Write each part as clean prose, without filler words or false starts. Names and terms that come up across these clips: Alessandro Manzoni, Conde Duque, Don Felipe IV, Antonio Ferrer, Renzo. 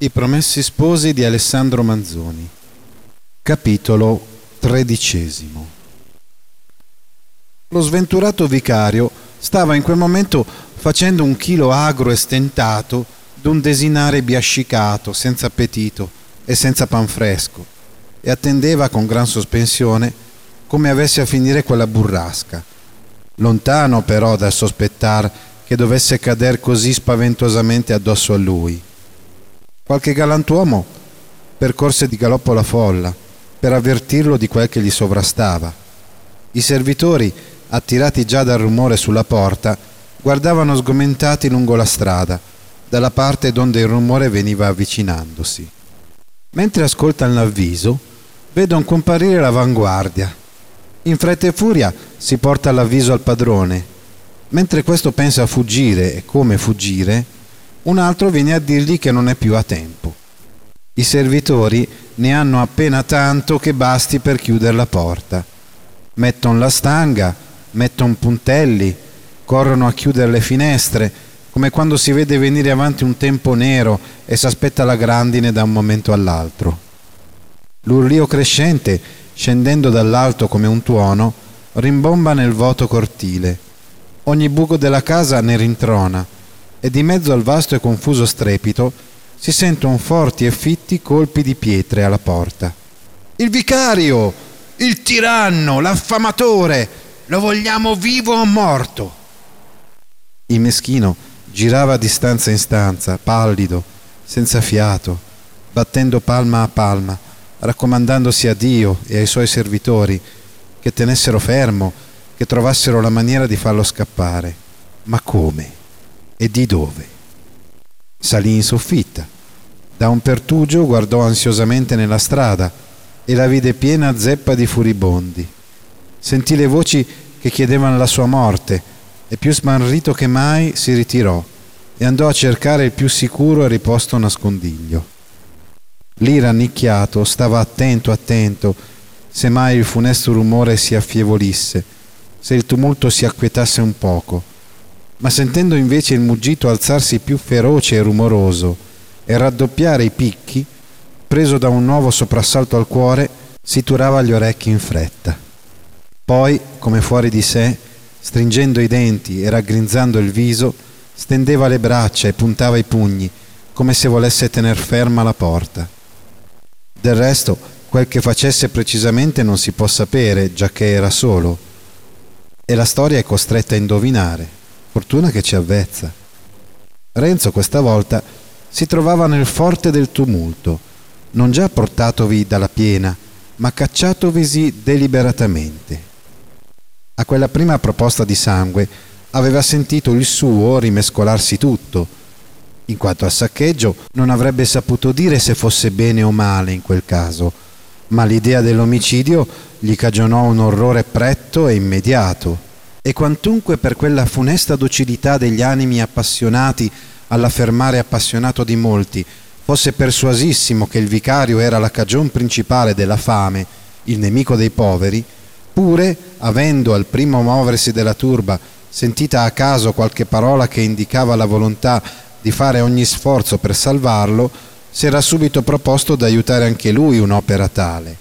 I promessi sposi di Alessandro Manzoni. Capitolo 13. Lo sventurato vicario stava in quel momento facendo un chilo agro e stentato d'un desinare biascicato, senza appetito e senza pan fresco, e attendeva con gran sospensione come avesse a finire quella burrasca, lontano però dal sospettar che dovesse cader così spaventosamente addosso a lui. Qualche galantuomo percorse di galoppo la folla per avvertirlo di quel che gli sovrastava. I servitori, attirati già dal rumore sulla porta, guardavano sgomentati lungo la strada, dalla parte donde il rumore veniva avvicinandosi. Mentre ascoltano l'avviso, vedono comparire l'avanguardia. In fretta e furia si porta l'avviso al padrone. Mentre questo pensa a fuggire e come fuggire, un altro viene a dirgli che non è più a tempo. I servitori ne hanno appena tanto che basti per chiudere la porta. Metton la stanga, metton puntelli, corrono a chiudere le finestre, come quando si vede venire avanti un tempo nero e s'aspetta la grandine da un momento all'altro. L'urlio crescente, scendendo dall'alto come un tuono, rimbomba nel vuoto cortile. Ogni buco della casa ne rintrona, e di mezzo al vasto e confuso strepito si sentono forti e fitti colpi di pietre alla porta. «Il vicario! Il tiranno! L'affamatore! Lo vogliamo vivo o morto!» Il meschino girava di stanza in stanza, pallido, senza fiato, battendo palma a palma, raccomandandosi a Dio e ai suoi servitori che tenessero fermo, che trovassero la maniera di farlo scappare. Ma come? E di dove? Salì in soffitta. Da un pertugio guardò ansiosamente nella strada e la vide piena zeppa di furibondi. Sentì le voci che chiedevano la sua morte e, più smarrito che mai, si ritirò e andò a cercare il più sicuro e riposto nascondiglio. Lì, rannicchiato, stava attento, se mai il funesto rumore si affievolisse, se il tumulto si acquietasse un poco. Ma sentendo invece il muggito alzarsi più feroce e rumoroso e raddoppiare i picchi, preso da un nuovo soprassalto al cuore, si turava gli orecchi in fretta. Poi, come fuori di sé, stringendo i denti e raggrinzando il viso, stendeva le braccia e puntava i pugni, come se volesse tener ferma la porta. Del resto, quel che facesse precisamente non si può sapere, giacché era solo, e la storia è costretta a indovinare. Fortuna che ci avvezza. Renzo questa volta si trovava nel forte del tumulto, non già portatovi dalla piena, ma cacciatovisi deliberatamente. A quella prima proposta di sangue aveva sentito il suo rimescolarsi tutto. In quanto al saccheggio, non avrebbe saputo dire se fosse bene o male in quel caso, ma l'idea dell'omicidio gli cagionò un orrore pretto e immediato. E quantunque per quella funesta docilità degli animi appassionati all'affermare appassionato di molti fosse persuasissimo che il vicario era la cagion principale della fame, il nemico dei poveri, pure, avendo al primo muoversi della turba sentita a caso qualche parola che indicava la volontà di fare ogni sforzo per salvarlo, si era subito proposto d'aiutare anche lui un'opera tale,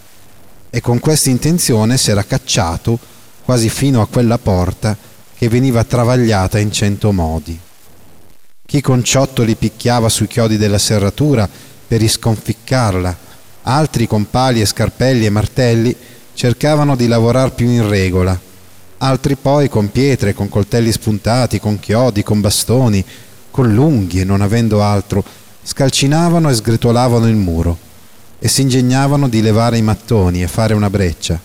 e con questa intenzione si era cacciato quasi fino a quella porta che veniva travagliata in 100 modi. Chi con ciottoli picchiava sui chiodi della serratura per risconficcarla, altri con pali e scarpelli e martelli cercavano di lavorar più in regola, altri poi con pietre, con coltelli spuntati, con chiodi, con bastoni, con lunghi e non avendo altro, scalcinavano e sgretolavano il muro e si ingegnavano di levare i mattoni e fare una breccia.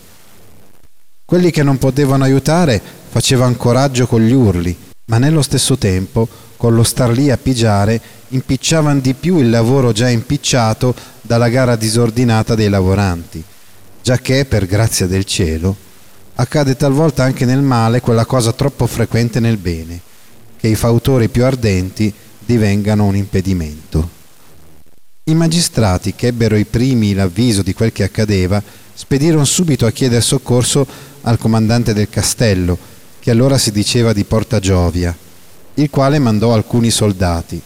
Quelli che non potevano aiutare facevano coraggio con gli urli, ma nello stesso tempo, con lo star lì a pigiare, impicciavan di più il lavoro già impicciato dalla gara disordinata dei lavoranti, giacché, per grazia del cielo, accade talvolta anche nel male quella cosa troppo frequente nel bene, che i fautori più ardenti divengano un impedimento. I magistrati, che ebbero i primi l'avviso di quel che accadeva, spedirono subito a chiedere soccorso al comandante del castello, che allora si diceva di Porta Giovia, il quale mandò alcuni soldati,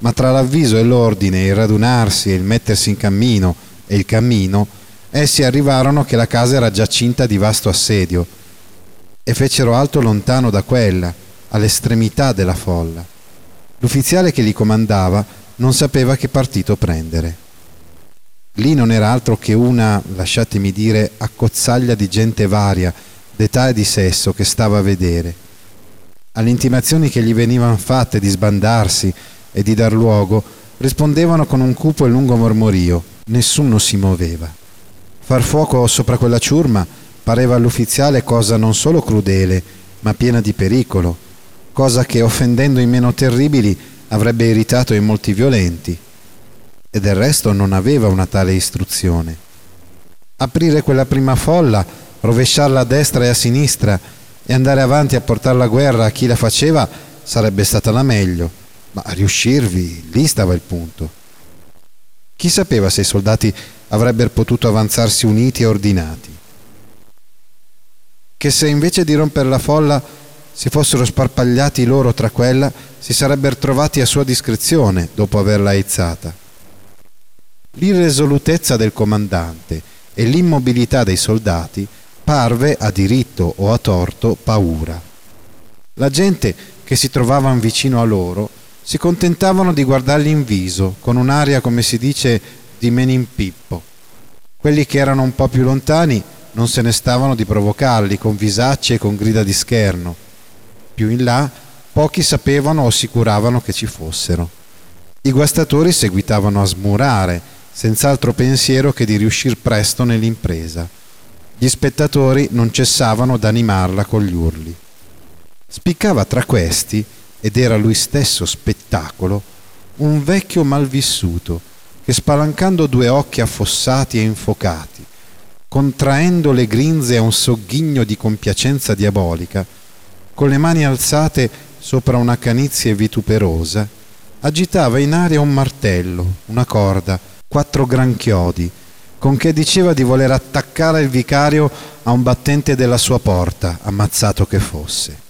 ma tra l'avviso e l'ordine, il radunarsi e il mettersi in cammino e il cammino, essi arrivarono che la casa era già cinta di vasto assedio, e fecero alto lontano da quella, all'estremità della folla. L'ufficiale che li comandava non sapeva che partito prendere. Lì non era altro che una, lasciatemi dire, accozzaglia di gente varia, d'età e di sesso, che stava a vedere. Alle intimazioni che gli venivano fatte di sbandarsi e di dar luogo, rispondevano con un cupo e lungo mormorio. Nessuno si muoveva. Far fuoco sopra quella ciurma pareva all'ufficiale cosa non solo crudele, ma piena di pericolo, cosa che, offendendo i meno terribili, avrebbe irritato i molti violenti, e del resto non aveva una tale istruzione. Aprire quella prima folla, rovesciarla a destra e a sinistra e andare avanti a portare la guerra a chi la faceva sarebbe stata la meglio, ma a riuscirvi, lì stava il punto. Chi sapeva se i soldati avrebbero potuto avanzarsi uniti e ordinati? Che se invece di rompere la folla si fossero sparpagliati loro tra quella, si sarebbero trovati a sua discrezione dopo averla aizzata. L'irresolutezza del comandante e l'immobilità dei soldati parve, a diritto o a torto, paura. La gente che si trovavan vicino a loro si contentavano di guardarli in viso, con un'aria, come si dice, di menimpippo. Quelli che erano un po' più lontani non se ne stavano di provocarli con visacci e con grida di scherno. Più in là, pochi sapevano o sicuravano che ci fossero. I guastatori seguitavano a smurare, senz'altro pensiero che di riuscir presto nell'impresa. Gli spettatori non cessavano d'animarla con gli urli. Spiccava tra questi, ed era lui stesso spettacolo, un vecchio malvissuto che, spalancando due occhi affossati e infocati, contraendo le grinze a un sogghigno di compiacenza diabolica, con le mani alzate sopra una canizie vituperosa, agitava in aria un martello, una corda, 4 gran chiodi, con che diceva di voler attaccare il vicario a un battente della sua porta, ammazzato che fosse.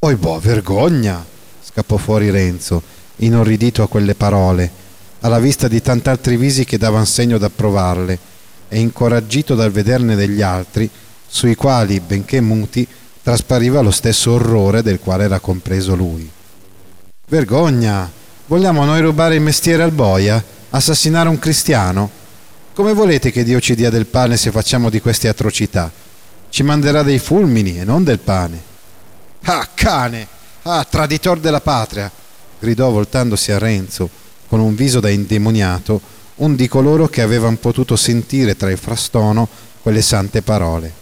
«Oi boh, vergogna!» scappò fuori Renzo, inorridito a quelle parole, alla vista di tant'altri visi che davan segno d'approvarle, e incoraggito dal vederne degli altri, sui quali, benché muti, traspariva lo stesso orrore del quale era compreso lui. «Vergogna! Vogliamo noi rubare il mestiere al boia? Assassinare un cristiano? Come volete che Dio ci dia del pane se facciamo di queste atrocità? Ci manderà dei fulmini e non del pane!» «Ah, cane! Ah, traditor della patria!» gridò, voltandosi a Renzo, con un viso da indemoniato, un di coloro che avevano potuto sentire tra il frastono quelle sante parole.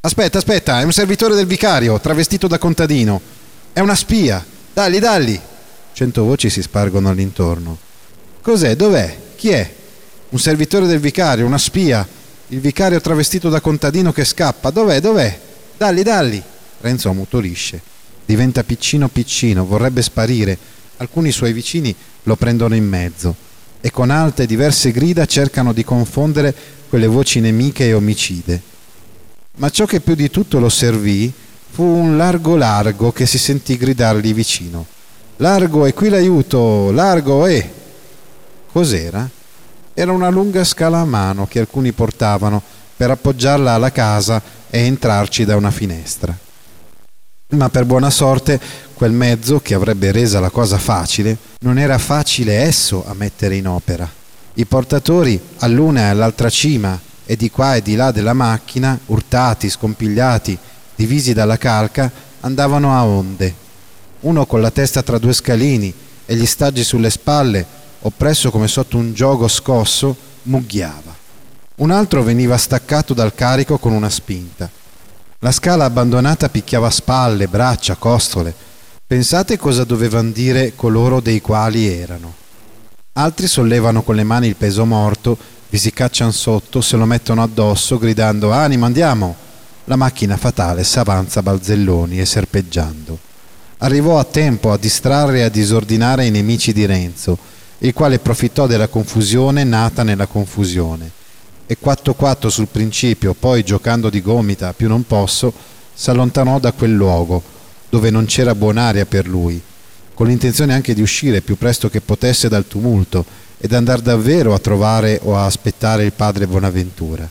Aspetta, è un servitore del vicario, travestito da contadino. È una spia. Dagli. 100 voci si spargono all'intorno. Cos'è? Dov'è? Chi è? Un servitore del vicario, una spia. Il vicario travestito da contadino che scappa. Dov'è? Dagli. Renzo ammutolisce. Diventa piccino, vorrebbe sparire. Alcuni suoi vicini lo prendono in mezzo e con alte e diverse grida cercano di confondere quelle voci nemiche e omicide. Ma ciò che più di tutto lo servì fu un largo che si sentì gridargli vicino. «Largo, è qui l'aiuto! Largo, eh!» Cos'era? Era una lunga scala a mano che alcuni portavano per appoggiarla alla casa e entrarci da una finestra. Ma per buona sorte quel mezzo, che avrebbe resa la cosa facile, non era facile esso a mettere in opera. I portatori, all'una e all'altra cima, e di qua e di là della macchina, urtati, scompigliati, divisi dalla calca, andavano a onde, uno con la testa tra due scalini e gli staggi sulle spalle, oppresso come sotto un giogo scosso, mugghiava. Un altro veniva staccato dal carico con una spinta. La scala abbandonata picchiava spalle, braccia, costole, Pensate cosa dovevan dire coloro dei quali erano. Altri sollevano con le mani il peso morto, vi si caccian sotto, se lo mettono addosso, gridando «Anima, andiamo!». La macchina fatale s'avanza balzelloni e serpeggiando. Arrivò a tempo a distrarre e a disordinare i nemici di Renzo, il quale profittò della confusione nata nella confusione. E 4-4 sul principio, poi giocando di gomita, più non posso, s'allontanò da quel luogo, dove non c'era buon'aria per lui, con l'intenzione anche di uscire più presto che potesse dal tumulto ed andar davvero a trovare o a aspettare il padre Bonaventura.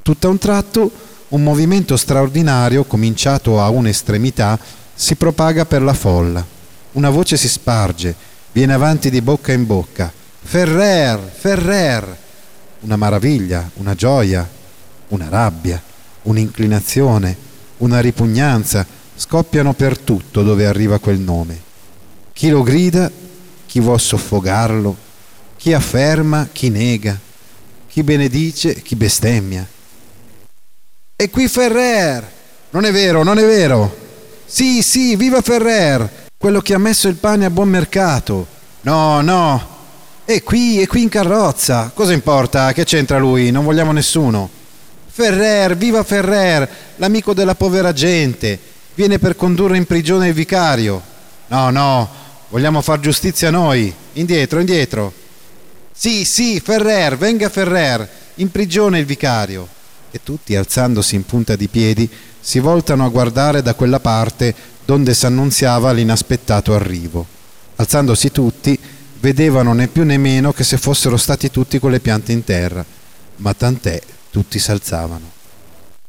Tutt'a un tratto un movimento straordinario, cominciato a un'estremità, si propaga per la folla. Una voce si sparge, viene avanti di bocca in bocca: «Ferrer! Ferrer!». Una maraviglia, una gioia, una rabbia, un'inclinazione, una ripugnanza scoppiano per tutto dove arriva quel nome. Chi lo grida, chi vuol soffogarlo, chi afferma, chi nega, chi benedice, chi bestemmia. «E qui Ferrer! Non è vero, non è vero! Sì, sì, viva Ferrer! Quello che ha messo il pane a buon mercato! No, no! E qui in carrozza! Cosa importa? Che c'entra lui? Non vogliamo nessuno! Ferrer, viva Ferrer! L'amico della povera gente! Viene per condurre in prigione il vicario. No, no, vogliamo far giustizia noi. Indietro, indietro. Sì, sì, Ferrer, venga Ferrer, in prigione il vicario». E tutti, alzandosi in punta di piedi, si voltano a guardare da quella parte donde s'annunziava l'inaspettato arrivo. Alzandosi tutti, vedevano né più né meno che se fossero stati tutti con le piante in terra, ma tant'è, tutti s'alzavano.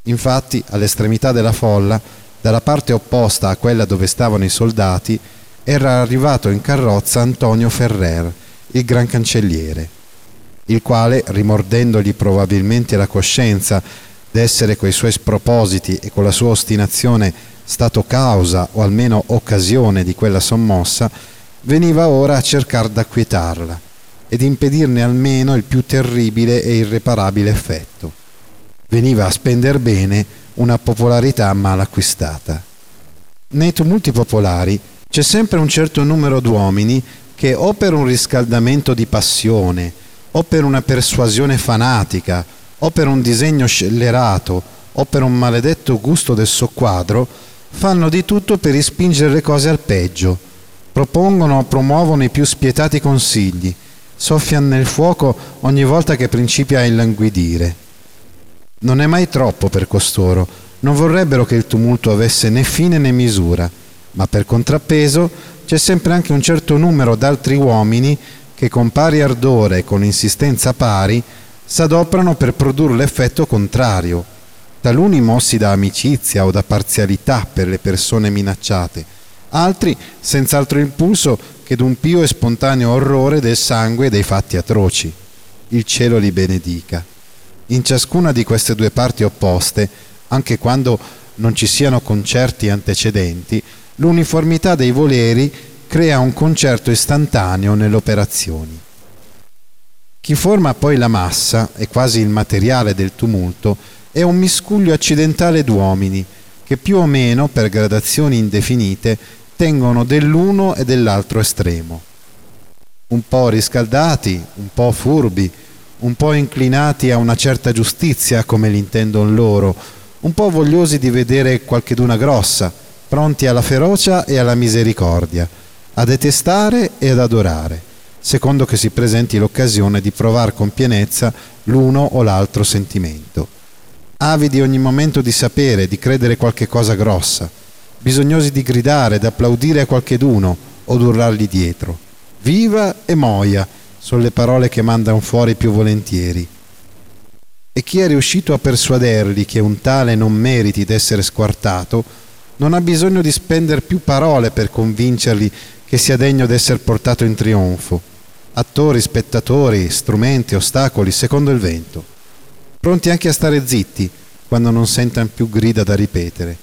Infatti, all'estremità della folla, dalla parte opposta a quella dove stavano i soldati, era arrivato in carrozza Antonio Ferrer, il gran cancelliere, il quale, rimordendogli probabilmente la coscienza d'essere coi suoi spropositi e con la sua ostinazione stato causa o almeno occasione di quella sommossa, veniva ora a cercar d'acquietarla ed impedirne almeno il più terribile e irreparabile effetto. Veniva a spender bene una popolarità mal acquistata. Nei tumulti popolari c'è sempre un certo numero d'uomini che, o per un riscaldamento di passione, o per una persuasione fanatica, o per un disegno scellerato, o per un maledetto gusto del soqquadro, fanno di tutto per rispingere le cose al peggio, propongono o promuovono i più spietati consigli, soffian nel fuoco ogni volta che principia a illanguidire. Non è mai troppo per costoro, non vorrebbero che il tumulto avesse né fine né misura, ma per contrappeso c'è sempre anche un certo numero d'altri uomini che con pari ardore e con insistenza pari s'adoprano per produrre l'effetto contrario, taluni mossi da amicizia o da parzialità per le persone minacciate, altri senz'altro impulso che d'un pio e spontaneo orrore del sangue e dei fatti atroci. Il cielo li benedica. In ciascuna di queste due parti opposte, anche quando non ci siano concerti antecedenti, l'uniformità dei voleri crea un concerto istantaneo nelle operazioni. Chi forma poi la massa, e quasi il materiale del tumulto, è un miscuglio accidentale d'uomini che più o meno, per gradazioni indefinite, tengono dell'uno e dell'altro estremo. Un po' riscaldati, un po' furbi, un po' inclinati a una certa giustizia come l'intendon loro, un po' vogliosi di vedere qualcheduna grossa, pronti alla ferocia e alla misericordia, a detestare e ad adorare, secondo che si presenti l'occasione di provar con pienezza l'uno o l'altro sentimento. Avidi ogni momento di sapere, di credere qualche cosa grossa, bisognosi di gridare, d'applaudire a qualcheduno o d'urlargli dietro. Viva e moia! Sono le parole che mandano fuori più volentieri. E chi è riuscito a persuaderli che un tale non meriti d'essere squartato, non ha bisogno di spendere più parole per convincerli che sia degno d'essere portato in trionfo. Attori, spettatori, strumenti, ostacoli, secondo il vento. Pronti anche a stare zitti quando non sentan più grida da ripetere,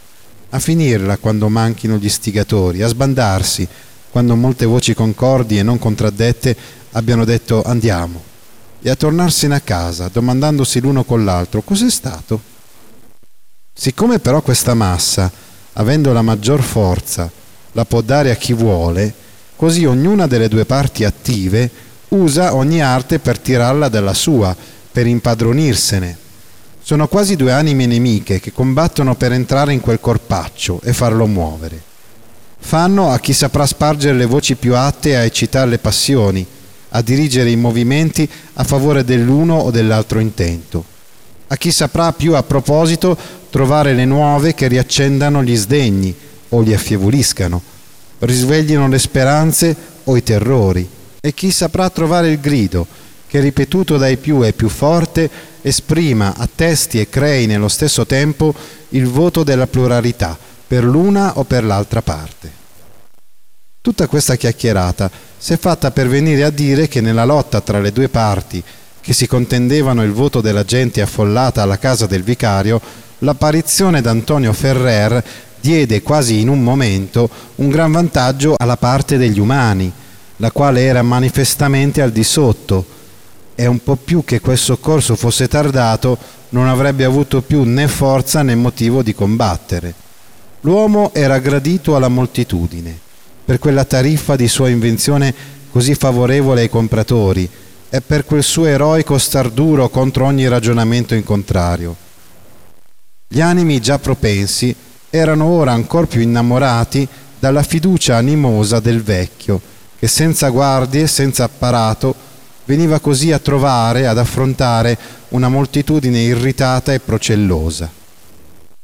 a finirla quando manchino gli istigatori, a sbandarsi quando molte voci concordi e non contraddette abbiano detto «andiamo» e a tornarsene a casa domandandosi l'uno con l'altro «cos'è stato?». Siccome però questa massa, avendo la maggior forza, la può dare a chi vuole, così ognuna delle due parti attive usa ogni arte per tirarla dalla sua, per impadronirsene. Sono quasi due anime nemiche che combattono per entrare in quel corpaccio e farlo muovere. Fanno a chi saprà spargere le voci più atte a eccitare le passioni, a dirigere i movimenti a favore dell'uno o dell'altro intento, a chi saprà più a proposito trovare le nuove che riaccendano gli sdegni o li affievoliscano, risveglino le speranze o i terrori, e chi saprà trovare il grido che, ripetuto dai più e più forte, esprima, attesti e crei nello stesso tempo il voto della pluralità per l'una o per l'altra parte. Tutta questa chiacchierata si è fatta per venire a dire che nella lotta tra le due parti che si contendevano il voto della gente affollata alla casa del vicario, l'apparizione d'Antonio Ferrer diede quasi in un momento un gran vantaggio alla parte degli umani, la quale era manifestamente al di sotto, e un po' più che quel soccorso fosse tardato non avrebbe avuto più né forza né motivo di combattere. L'uomo era gradito alla moltitudine per quella tariffa di sua invenzione così favorevole ai compratori e per quel suo eroico star duro contro ogni ragionamento in contrario. Gli animi già propensi erano ora ancor più innamorati dalla fiducia animosa del vecchio, che senza guardie, senza apparato, veniva così a trovare, ad affrontare una moltitudine irritata e procellosa.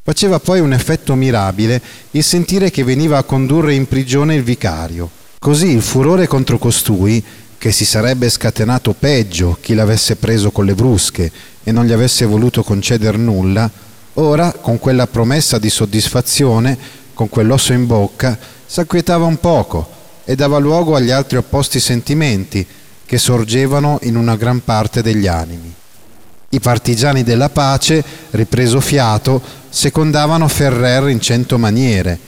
Faceva poi un effetto mirabile il sentire che veniva a condurre in prigione il vicario. Così il furore contro costui, che si sarebbe scatenato peggio chi l'avesse preso con le brusche e non gli avesse voluto conceder nulla, ora, con quella promessa di soddisfazione, con quell'osso in bocca, s'acquietava un poco e dava luogo agli altri opposti sentimenti che sorgevano in una gran parte degli animi. I partigiani della pace, ripreso fiato, secondavano Ferrer in 100 maniere.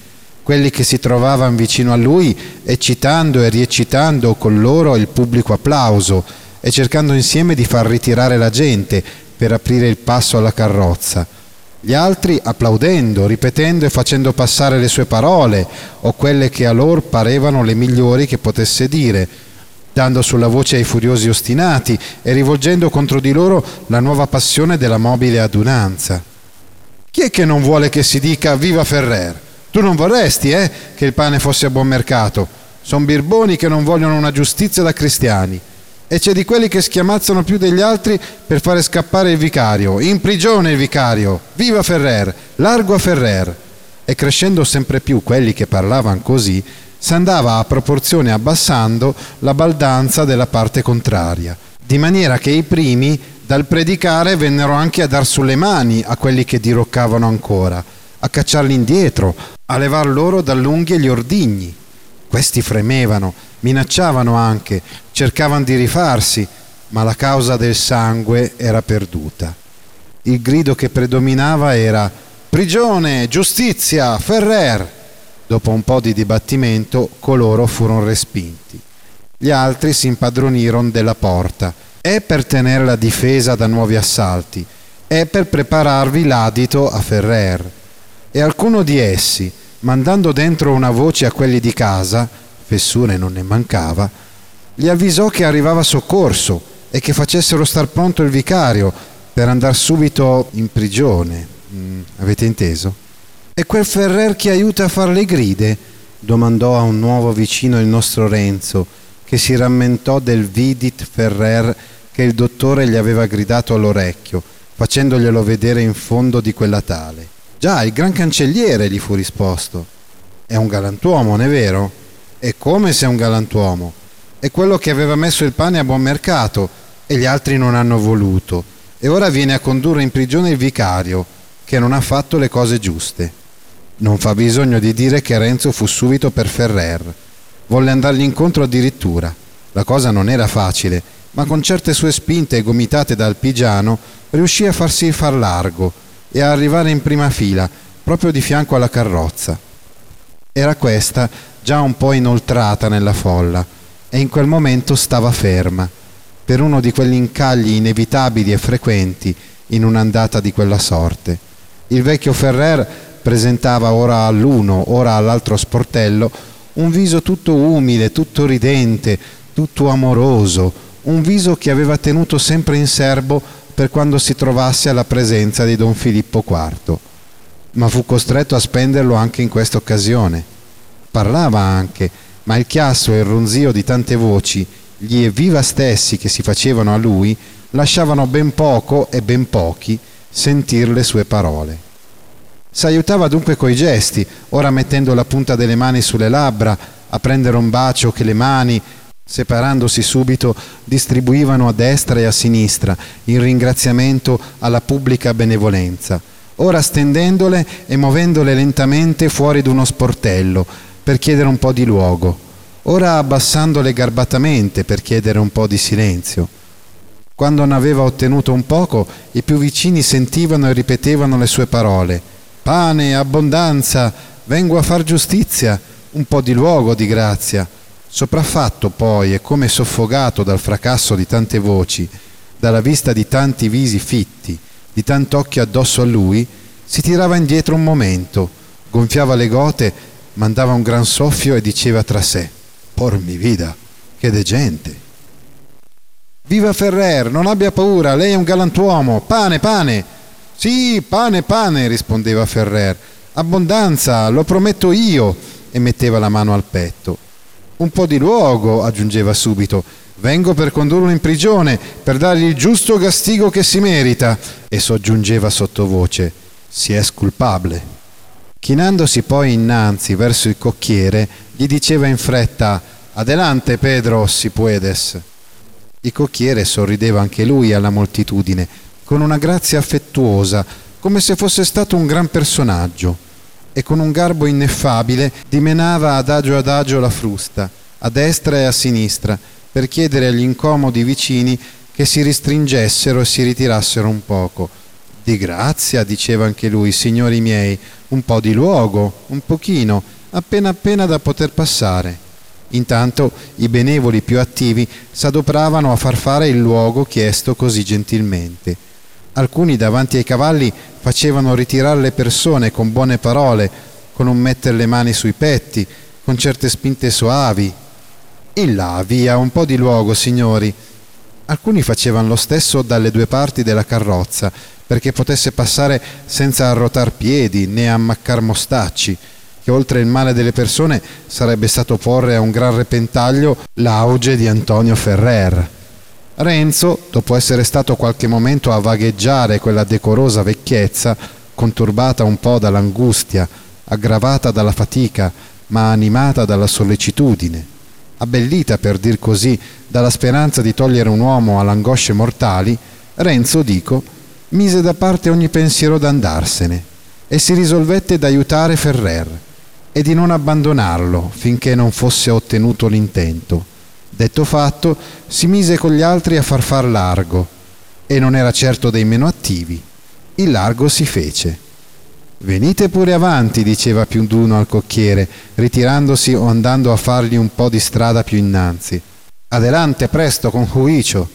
Quelli che si trovavano vicino a lui, eccitando e riecitando con loro il pubblico applauso e cercando insieme di far ritirare la gente per aprire il passo alla carrozza. Gli altri applaudendo, ripetendo e facendo passare le sue parole o quelle che a loro parevano le migliori che potesse dire, dando sulla voce ai furiosi ostinati e rivolgendo contro di loro la nuova passione della mobile adunanza. Chi è che non vuole che si dica viva Ferrer? Tu non vorresti, che il pane fosse a buon mercato? Son birboni che non vogliono una giustizia da cristiani. E c'è di quelli che schiamazzano più degli altri per fare scappare il vicario. In prigione il vicario! Viva Ferrer! Largo a Ferrer! E crescendo sempre più quelli che parlavano così, s'andava a proporzione abbassando la baldanza della parte contraria, di maniera che i primi dal predicare vennero anche a dar sulle mani a quelli che diroccavano ancora, a cacciarli indietro, a levar loro dall'unghie gli ordigni. Questi fremevano, minacciavano anche, cercavano di rifarsi, ma la causa del sangue era perduta. Il grido che predominava era «Prigione! Giustizia! Ferrer!». Dopo un po' di dibattimento, coloro furono respinti. Gli altri si impadronirono della porta, e per tenere la difesa da nuovi assalti, e per prepararvi l'adito a Ferrer. E alcuno di essi, mandando dentro una voce a quelli di casa, fessure non ne mancava, li avvisò che arrivava soccorso e che facessero star pronto il vicario per andar subito in prigione. Avete inteso? «E quel Ferrer che aiuta a far le gride?» domandò a un nuovo vicino il nostro Renzo, che si rammentò del Vidit Ferrer che il dottore gli aveva gridato all'orecchio, facendoglielo vedere in fondo di quella tale. «Già, il gran cancelliere!» gli fu risposto. «È un galantuomo, non è vero?» «E come se è un galantuomo? È quello che aveva messo il pane a buon mercato e gli altri non hanno voluto, e ora viene a condurre in prigione il vicario, che non ha fatto le cose giuste». Non fa bisogno di dire che Renzo fu subito per Ferrer. Volle andargli incontro addirittura. La cosa non era facile, ma con certe sue spinte e gomitate da alpigiano riuscì a farsi far largo e a arrivare in prima fila, proprio di fianco alla carrozza. Era questa già un po' inoltrata nella folla e in quel momento stava ferma, per uno di quegli incagli inevitabili e frequenti in un'andata di quella sorte. Il vecchio Ferrer presentava ora all'uno, ora all'altro sportello un viso tutto umile, tutto ridente, tutto amoroso, un viso che aveva tenuto sempre in serbo per quando si trovasse alla presenza di Don Filippo IV. Ma fu costretto a spenderlo anche in questa occasione. Parlava anche, ma il chiasso e il ronzio di tante voci, gli evviva stessi che si facevano a lui, lasciavano ben poco e ben pochi sentir le sue parole. S'aiutava dunque coi gesti, ora mettendo la punta delle mani sulle labbra, a prendere un bacio che le mani, separandosi subito, distribuivano a destra e a sinistra, in ringraziamento alla pubblica benevolenza, ora stendendole e muovendole lentamente fuori d'uno sportello, per chiedere un po' di luogo, ora abbassandole garbatamente per chiedere un po' di silenzio. Quando ne aveva ottenuto un poco, i più vicini sentivano e ripetevano le sue parole: pane, abbondanza, vengo a far giustizia, un po' di luogo di grazia. Sopraffatto poi e come soffogato dal fracasso di tante voci, dalla vista di tanti visi fitti, di tant'occhi addosso a lui, si tirava indietro un momento, gonfiava le gote, mandava un gran soffio e diceva tra sé: por mi vida, che de gente. Viva Ferrer, non abbia paura, lei è un galantuomo, pane, pane. Sì, pane, pane, rispondeva Ferrer, abbondanza, lo prometto io, e metteva la mano al petto. Un po' di luogo, aggiungeva subito, vengo per condurlo in prigione, per dargli il giusto castigo che si merita, e soggiungeva sottovoce, si è sculpabile. Chinandosi poi innanzi verso il cocchiere, gli diceva in fretta: adelante Pedro, si puedes. Il cocchiere sorrideva anche lui alla moltitudine, con una grazia affettuosa, come se fosse stato un gran personaggio, e con un garbo ineffabile dimenava adagio adagio la frusta, a destra e a sinistra, per chiedere agli incomodi vicini che si ristringessero e si ritirassero un poco. Di grazia, diceva anche lui, signori miei, un po' di luogo, un pochino, appena appena da poter passare. Intanto i benevoli più attivi s'adoperavano a far fare il luogo chiesto così gentilmente. Alcuni davanti ai cavalli facevano ritirare le persone con buone parole, con un metter le mani sui petti, con certe spinte soavi. In là, via, un po' di luogo, signori. Alcuni facevano lo stesso dalle due parti della carrozza, perché potesse passare senza arrotar piedi né ammaccar mostacci, che oltre il male delle persone sarebbe stato porre a un gran repentaglio l'auge di Antonio Ferrer. Renzo, dopo essere stato qualche momento a vagheggiare quella decorosa vecchiezza, conturbata un po' dall'angustia, aggravata dalla fatica, ma animata dalla sollecitudine, abbellita, per dir così, dalla speranza di togliere un uomo all'angosce mortali, Renzo, dico, mise da parte ogni pensiero d'andarsene e si risolvette d'aiutare Ferrer e di non abbandonarlo finché non fosse ottenuto l'intento. Detto fatto, si mise con gli altri a far far largo, e non era certo dei meno attivi. Il largo si fece. «Venite pure avanti», diceva più d'uno al cocchiere, ritirandosi o andando a fargli un po' di strada più innanzi. «Adelante, presto, con juicio»,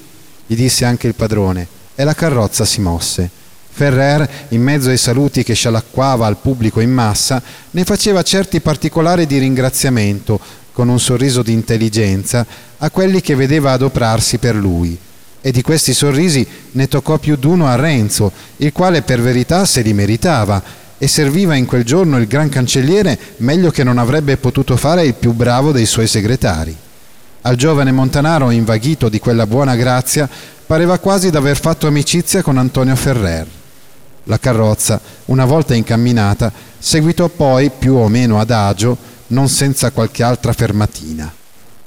gli disse anche il padrone, e la carrozza si mosse. Ferrer, in mezzo ai saluti che scialacquava al pubblico in massa, ne faceva certi particolari di ringraziamento, con un sorriso di intelligenza, a quelli che vedeva adoprarsi per lui. E di questi sorrisi ne toccò più d'uno a Renzo, il quale per verità se li meritava, e serviva in quel giorno il gran cancelliere meglio che non avrebbe potuto fare il più bravo dei suoi segretari. Al giovane montanaro, invaghito di quella buona grazia, pareva quasi d'aver fatto amicizia con Antonio Ferrer. La carrozza, una volta incamminata, seguitò poi, più o meno adagio, non senza qualche altra fermatina.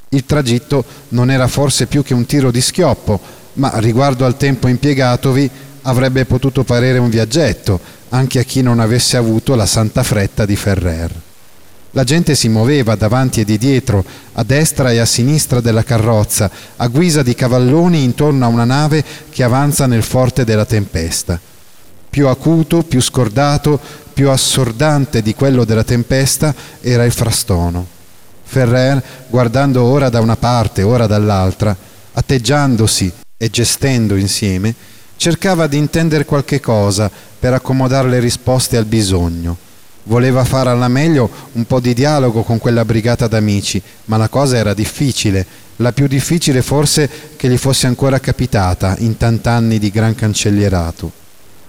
Il tragitto non era forse più che un tiro di schioppo, ma riguardo al tempo impiegatovi avrebbe potuto parere un viaggetto, anche a chi non avesse avuto la santa fretta di Ferrer. La gente si muoveva davanti e di dietro, a destra e a sinistra della carrozza, a guisa di cavalloni intorno a una nave che avanza nel forte della tempesta. Più acuto, più scordato, più assordante di quello della tempesta era il frastono. Ferrer, guardando ora da una parte, ora dall'altra, atteggiandosi e gestendo insieme, cercava di intendere qualche cosa per accomodare le risposte al bisogno, Voleva fare alla meglio un po' di dialogo con quella brigata d'amici, ma la cosa era difficile, la più difficile forse che gli fosse ancora capitata in tant'anni di gran cancellierato.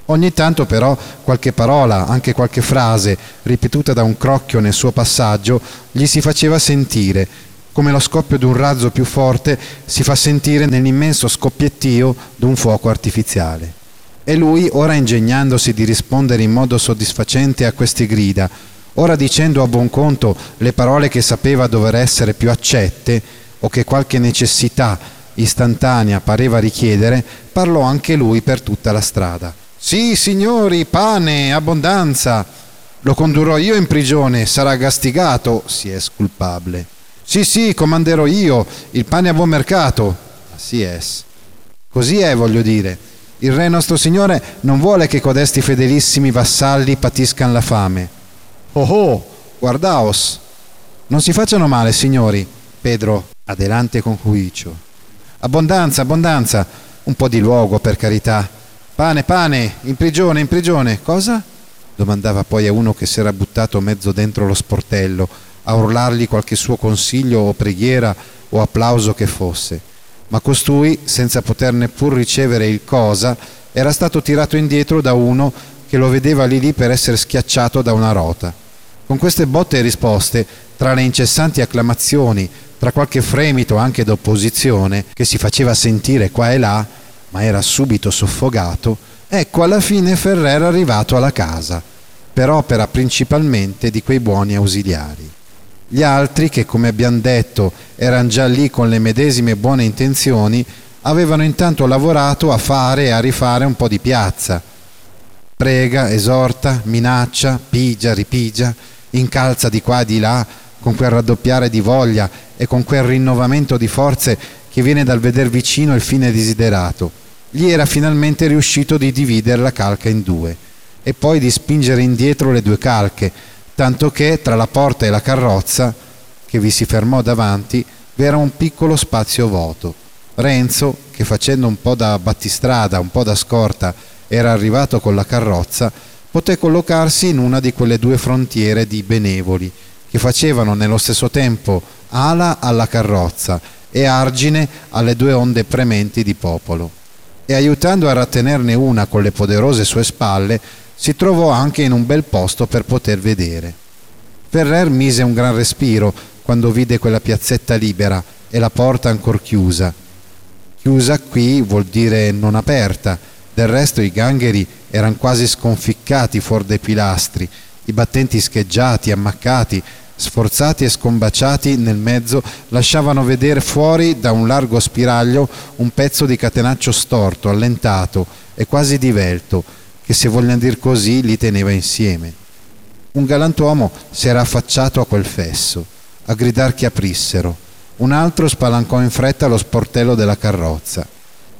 Ogni tanto però qualche parola, anche qualche frase, ripetuta da un crocchio nel suo passaggio, gli si faceva sentire, come lo scoppio di un razzo più forte si fa sentire nell'immenso scoppiettio d'un fuoco artifiziale. E lui, ora ingegnandosi di rispondere in modo soddisfacente a queste grida, ora dicendo a buon conto le parole che sapeva dover essere più accette o che qualche necessità istantanea pareva richiedere, parlò anche lui per tutta la strada. «Sì, signori, pane, abbondanza! Lo condurrò io in prigione, sarà gastigato, si è sculpabile. Sì, sì, comanderò io, il pane a buon mercato, si è. Così è, voglio dire». Il re nostro signore non vuole che codesti fedelissimi vassalli patiscan la fame. Oh, guardaos! Non si facciano male, signori. Pedro, adelante con juicio. Abbondanza, abbondanza. Un po' di luogo, per carità. Pane, pane, in prigione, in prigione. Cosa? Domandava poi a uno che s'era buttato mezzo dentro lo sportello, a urlargli qualche suo consiglio o preghiera o applauso che fosse. Ma costui, senza poter neppur ricevere il cosa, era stato tirato indietro da uno che lo vedeva lì lì per essere schiacciato da una rota. Con queste botte e risposte, tra le incessanti acclamazioni, tra qualche fremito anche d'opposizione che si faceva sentire qua e là, ma era subito soffogato, ecco alla fine Ferrer arrivato alla casa, per opera principalmente di quei buoni ausiliari. Gli altri, che come abbiamo detto erano già lì con le medesime buone intenzioni, avevano intanto lavorato a fare e a rifare un po' di piazza. Prega, esorta, minaccia, pigia, ripigia, incalza di qua e di là, con quel raddoppiare di voglia e con quel rinnovamento di forze che viene dal veder vicino il fine desiderato. Gli era finalmente riuscito di dividere la calca in due e poi di spingere indietro le due calche, tanto che tra la porta e la carrozza, che vi si fermò davanti, v'era un piccolo spazio vuoto. Renzo, che facendo un po' da battistrada, un po' da scorta, era arrivato con la carrozza, poté collocarsi in una di quelle due frontiere di benevoli, che facevano nello stesso tempo ala alla carrozza e argine alle due onde prementi di popolo. E aiutando a rattenerne una con le poderose sue spalle, si trovò anche in un bel posto per poter vedere. Ferrer mise un gran respiro quando vide quella piazzetta libera e la porta ancor chiusa. Chiusa qui vuol dire non aperta, del resto i gangheri erano quasi sconficcati fuor dai pilastri, i battenti scheggiati, ammaccati, sforzati e scombaciati nel mezzo lasciavano vedere fuori da un largo spiraglio un pezzo di catenaccio storto, allentato e quasi divelto, che se vogliamo dir così li teneva insieme. Un galantuomo si era affacciato a quel fesso, a gridar che aprissero. Un altro spalancò in fretta lo sportello della carrozza.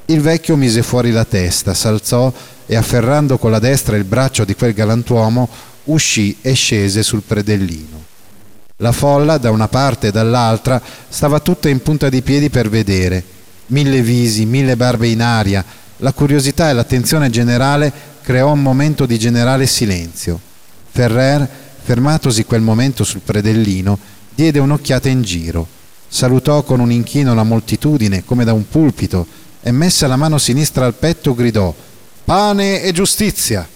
Il vecchio mise fuori la testa, s'alzò e afferrando con la destra il braccio di quel galantuomo uscì e scese sul predellino. La folla da una parte e dall'altra stava tutta in punta di piedi per vedere. Mille visi, mille barbe in aria, la curiosità e l'attenzione generale creò un momento di generale silenzio. Ferrer, fermatosi quel momento sul predellino, diede un'occhiata in giro, salutò con un inchino la moltitudine come da un pulpito e messa la mano sinistra al petto gridò «Pane e giustizia!»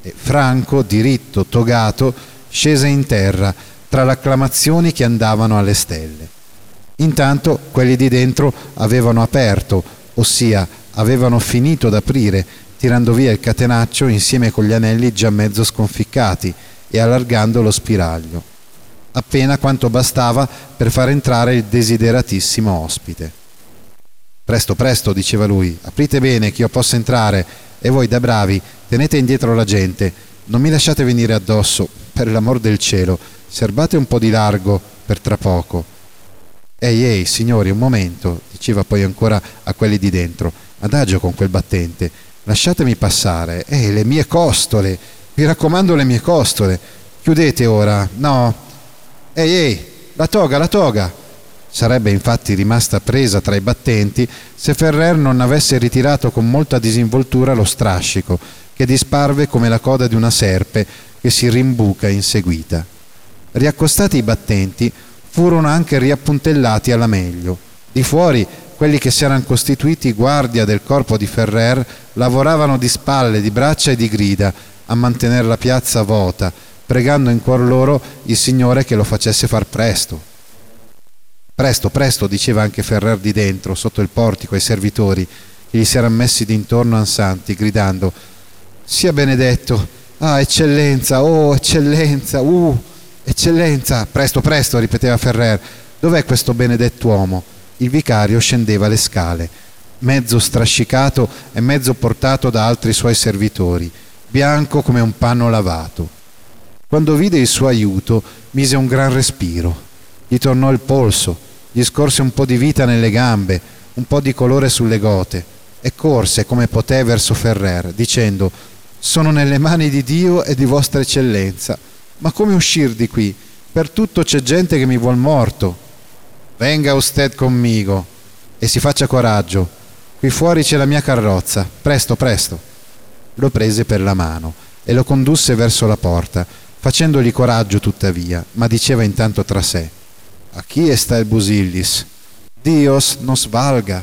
e Franco, diritto, togato, scese in terra tra le acclamazioni che andavano alle stelle. Intanto quelli di dentro avevano aperto, ossia avevano finito d'aprire, tirando via il catenaccio insieme con gli anelli già mezzo sconficcati e allargando lo spiraglio, appena quanto bastava per far entrare il desideratissimo ospite. «Presto, presto», diceva lui, «aprite bene che io possa entrare e voi da bravi tenete indietro la gente, non mi lasciate venire addosso, per l'amor del cielo, serbate un po' di largo per tra poco». Ehi, signori, un momento», diceva poi ancora a quelli di dentro, «adagio con quel battente, lasciatemi passare, le mie costole, vi raccomando le mie costole, chiudete ora, no, la toga, sarebbe infatti rimasta presa tra i battenti se Ferrer non avesse ritirato con molta disinvoltura lo strascico, che disparve come la coda di una serpe, che si rimbuca inseguita. Riaccostati i battenti, furono anche riappuntellati alla meglio. Di fuori, quelli che si erano costituiti guardia del corpo di Ferrer lavoravano di spalle, di braccia e di grida a mantenere la piazza vuota, pregando in cuor loro il Signore che lo facesse far presto. Presto, presto, diceva anche Ferrer di dentro, sotto il portico, ai servitori che gli si erano messi d'intorno ansanti, gridando: «Sia benedetto! Ah, eccellenza! Oh, eccellenza! Eccellenza! Presto, presto!» ripeteva Ferrer. «Dov'è questo benedett'uomo?» Il vicario scendeva le scale, mezzo strascicato e mezzo portato da altri suoi servitori, bianco come un panno lavato. Quando vide il suo aiuto, mise un gran respiro. Gli tornò il polso, gli scorse un po' di vita nelle gambe, un po' di colore sulle gote, e corse come poté verso Ferrer, dicendo: «Sono nelle mani di Dio e di vostra eccellenza. Ma come uscir di qui? Per tutto c'è gente che mi vuol morto. Venga usted conmigo e si faccia coraggio. Qui fuori c'è la mia carrozza. Presto, presto!» Lo prese per la mano e lo condusse verso la porta, facendogli coraggio tuttavia, ma diceva intanto tra sé: «A chi sta il busillis? Dios nos valga!»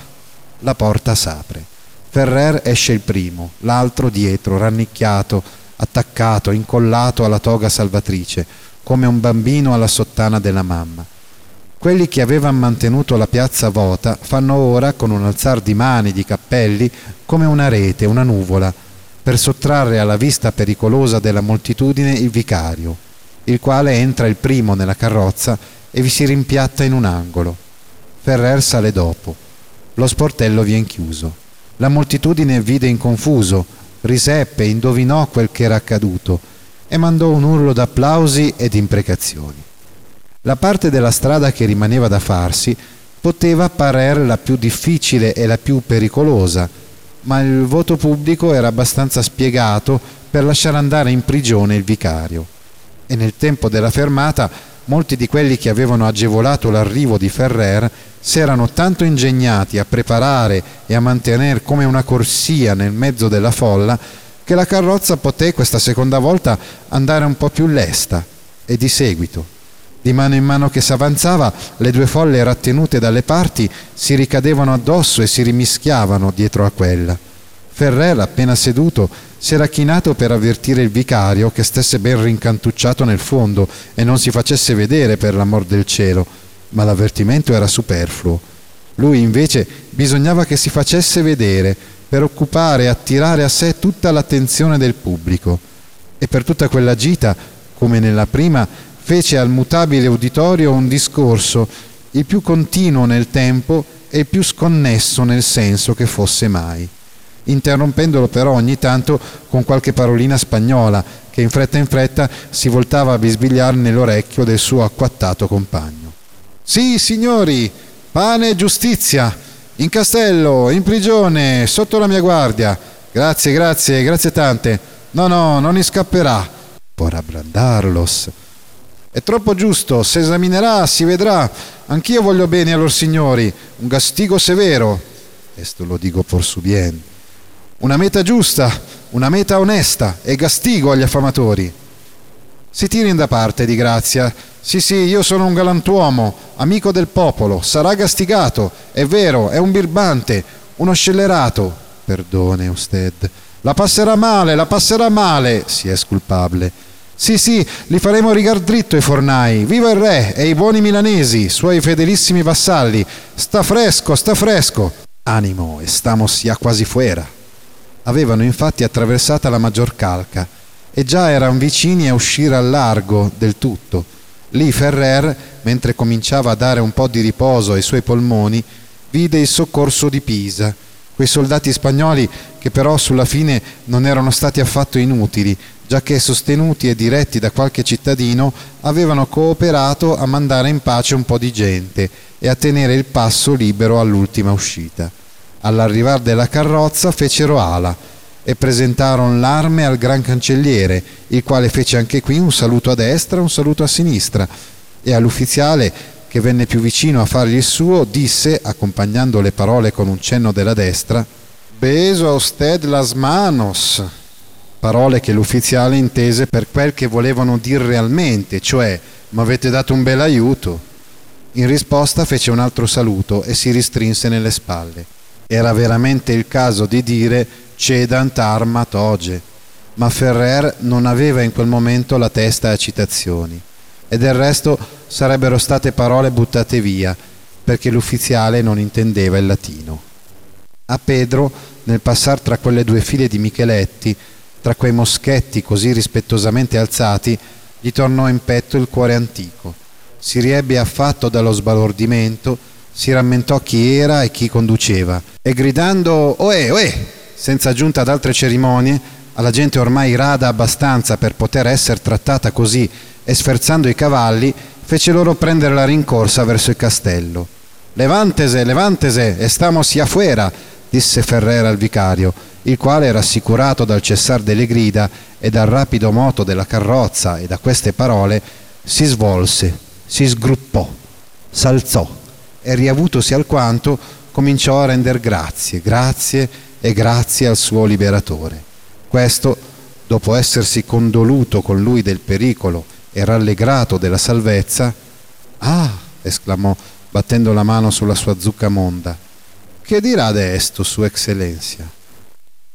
La porta s'apre. Ferrer esce il primo, l'altro dietro, rannicchiato, attaccato, incollato alla toga salvatrice, come un bambino alla sottana della mamma. Quelli che avevano mantenuto la piazza vuota fanno ora, con un alzar di mani, di cappelli, come una rete, una nuvola, per sottrarre alla vista pericolosa della moltitudine il vicario, il quale entra il primo nella carrozza e vi si rimpiatta in un angolo. Ferrer sale dopo. Lo sportello vien chiuso. La moltitudine vide in confuso, riseppe, indovinò quel che era accaduto e mandò un urlo d'applausi ed imprecazioni. La parte della strada che rimaneva da farsi poteva parer la più difficile e la più pericolosa, ma il voto pubblico era abbastanza spiegato per lasciare andare in prigione il vicario. E nel tempo della fermata molti di quelli che avevano agevolato l'arrivo di Ferrer si erano tanto ingegnati a preparare e a mantenere come una corsia nel mezzo della folla che la carrozza poté questa seconda volta andare un po' più lesta e di seguito. Di mano in mano che s'avanzava, le due folle rattenute dalle parti si ricadevano addosso e si rimischiavano dietro a quella. Ferrer, appena seduto, si era chinato per avvertire il vicario che stesse ben rincantucciato nel fondo e non si facesse vedere, per l'amor del cielo, ma l'avvertimento era superfluo. Lui, invece, bisognava che si facesse vedere per occupare e attirare a sé tutta l'attenzione del pubblico. E per tutta quella gita, come nella prima, fece al mutabile uditorio un discorso, il più continuo nel tempo e il più sconnesso nel senso che fosse mai, interrompendolo però ogni tanto con qualche parolina spagnola che in fretta si voltava a bisbigliar nell'orecchio del suo acquattato compagno. «Sì, signori, pane e giustizia, in castello, in prigione, sotto la mia guardia. Grazie, grazie, grazie tante. No, no, non scapperà. Por abrandarlos. È troppo giusto, si esaminerà, si vedrà. Anch'io voglio bene a lor signori, un castigo severo. Esto lo digo por su bien. Una meta giusta, una meta onesta e castigo agli affamatori. Si tirin da parte, di grazia. Sì, sì, io sono un galantuomo, amico del popolo, sarà castigato, è vero, è un birbante, uno scellerato. Perdone usted. La passerà male, si è sculpabile. Sì, sì, li faremo rigar dritto i fornai. Viva il re e i buoni milanesi, suoi fedelissimi vassalli. Sta fresco, sta fresco. Animo, estamos ya quasi fuera». Avevano infatti attraversata la maggior calca e già erano vicini a uscire al largo del tutto. Lì Ferrer, mentre cominciava a dare un po' di riposo ai suoi polmoni, vide il soccorso di Pisa, quei soldati spagnoli che però sulla fine non erano stati affatto inutili, giacché sostenuti e diretti da qualche cittadino avevano cooperato a mandare in pace un po' di gente e a tenere il passo libero all'ultima uscita. All'arrivar della carrozza fecero ala e presentarono l'arme al gran cancelliere, il quale fece anche qui un saluto a destra, un saluto a sinistra, e all'ufficiale che venne più vicino a fargli il suo disse, accompagnando le parole con un cenno della destra: «Beso a usted las manos». parole che l'ufficiale intese per quel che volevano dire realmente, cioè «mi avete dato un bel aiuto». In risposta fece un altro saluto e si ristrinse nelle spalle. Era veramente il caso di dire «cedant arma toge», ma Ferrer non aveva in quel momento la testa a citazioni. E del resto sarebbero state parole buttate via, perché l'ufficiale non intendeva il latino. A Pedro, nel passar tra quelle due file di Micheletti, tra quei moschetti così rispettosamente alzati, gli tornò in petto il cuore antico. Si riebbe affatto dallo sbalordimento, si rammentò chi era e chi conduceva e gridando «Oè, oè!» senza aggiunta ad altre cerimonie, alla gente ormai rada abbastanza per poter essere trattata così e sferzando i cavalli, fece loro prendere la rincorsa verso il castello. «Levantese, levantese, estamos ya fuera!» disse Ferrer al vicario, il quale, rassicurato dal cessar delle grida e dal rapido moto della carrozza e da queste parole, si svolse, si sgruppò, s'alzò e riavutosi alquanto cominciò a render grazie al suo liberatore. Questo, dopo essersi condoluto con lui del pericolo e rallegrato della salvezza, «Ah!» esclamò battendo la mano sulla sua zucca monda, «che dirà adesso, Sua Eccellenza?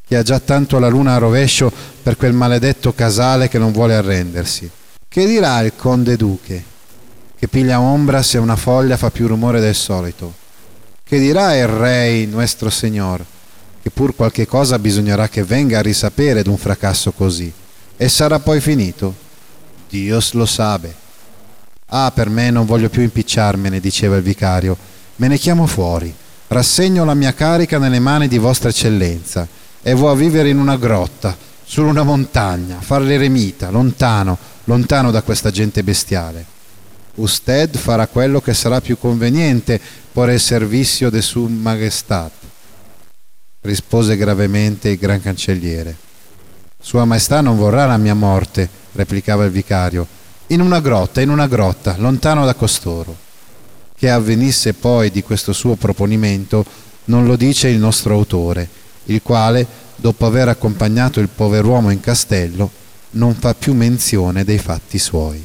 Che ha già tanto la luna a rovescio per quel maledetto casale che non vuole arrendersi. Che dirà il Conde Duque? Che piglia ombra se una foglia fa più rumore del solito. Che dirà il Re Nuestro Signor, che pur qualche cosa bisognerà che venga a risapere d'un fracasso così, e sarà poi finito? Dios lo sabe. Ah, per me non voglio più impicciarmene», diceva il vicario, «me ne chiamo fuori, rassegno la mia carica nelle mani di Vostra Eccellenza e vo' a vivere in una grotta, su una montagna, far l'eremita, lontano da questa gente bestiale. Usted farà quello che sarà più conveniente por el servicio de su majestad», rispose gravemente il gran cancelliere. «Sua maestà non vorrà la mia morte», replicava il vicario, in una grotta, lontano da costoro». Che avvenisse poi di questo suo proponimento non lo dice il nostro autore, il quale, dopo aver accompagnato il pover'uomo in castello, non fa più menzione dei fatti suoi.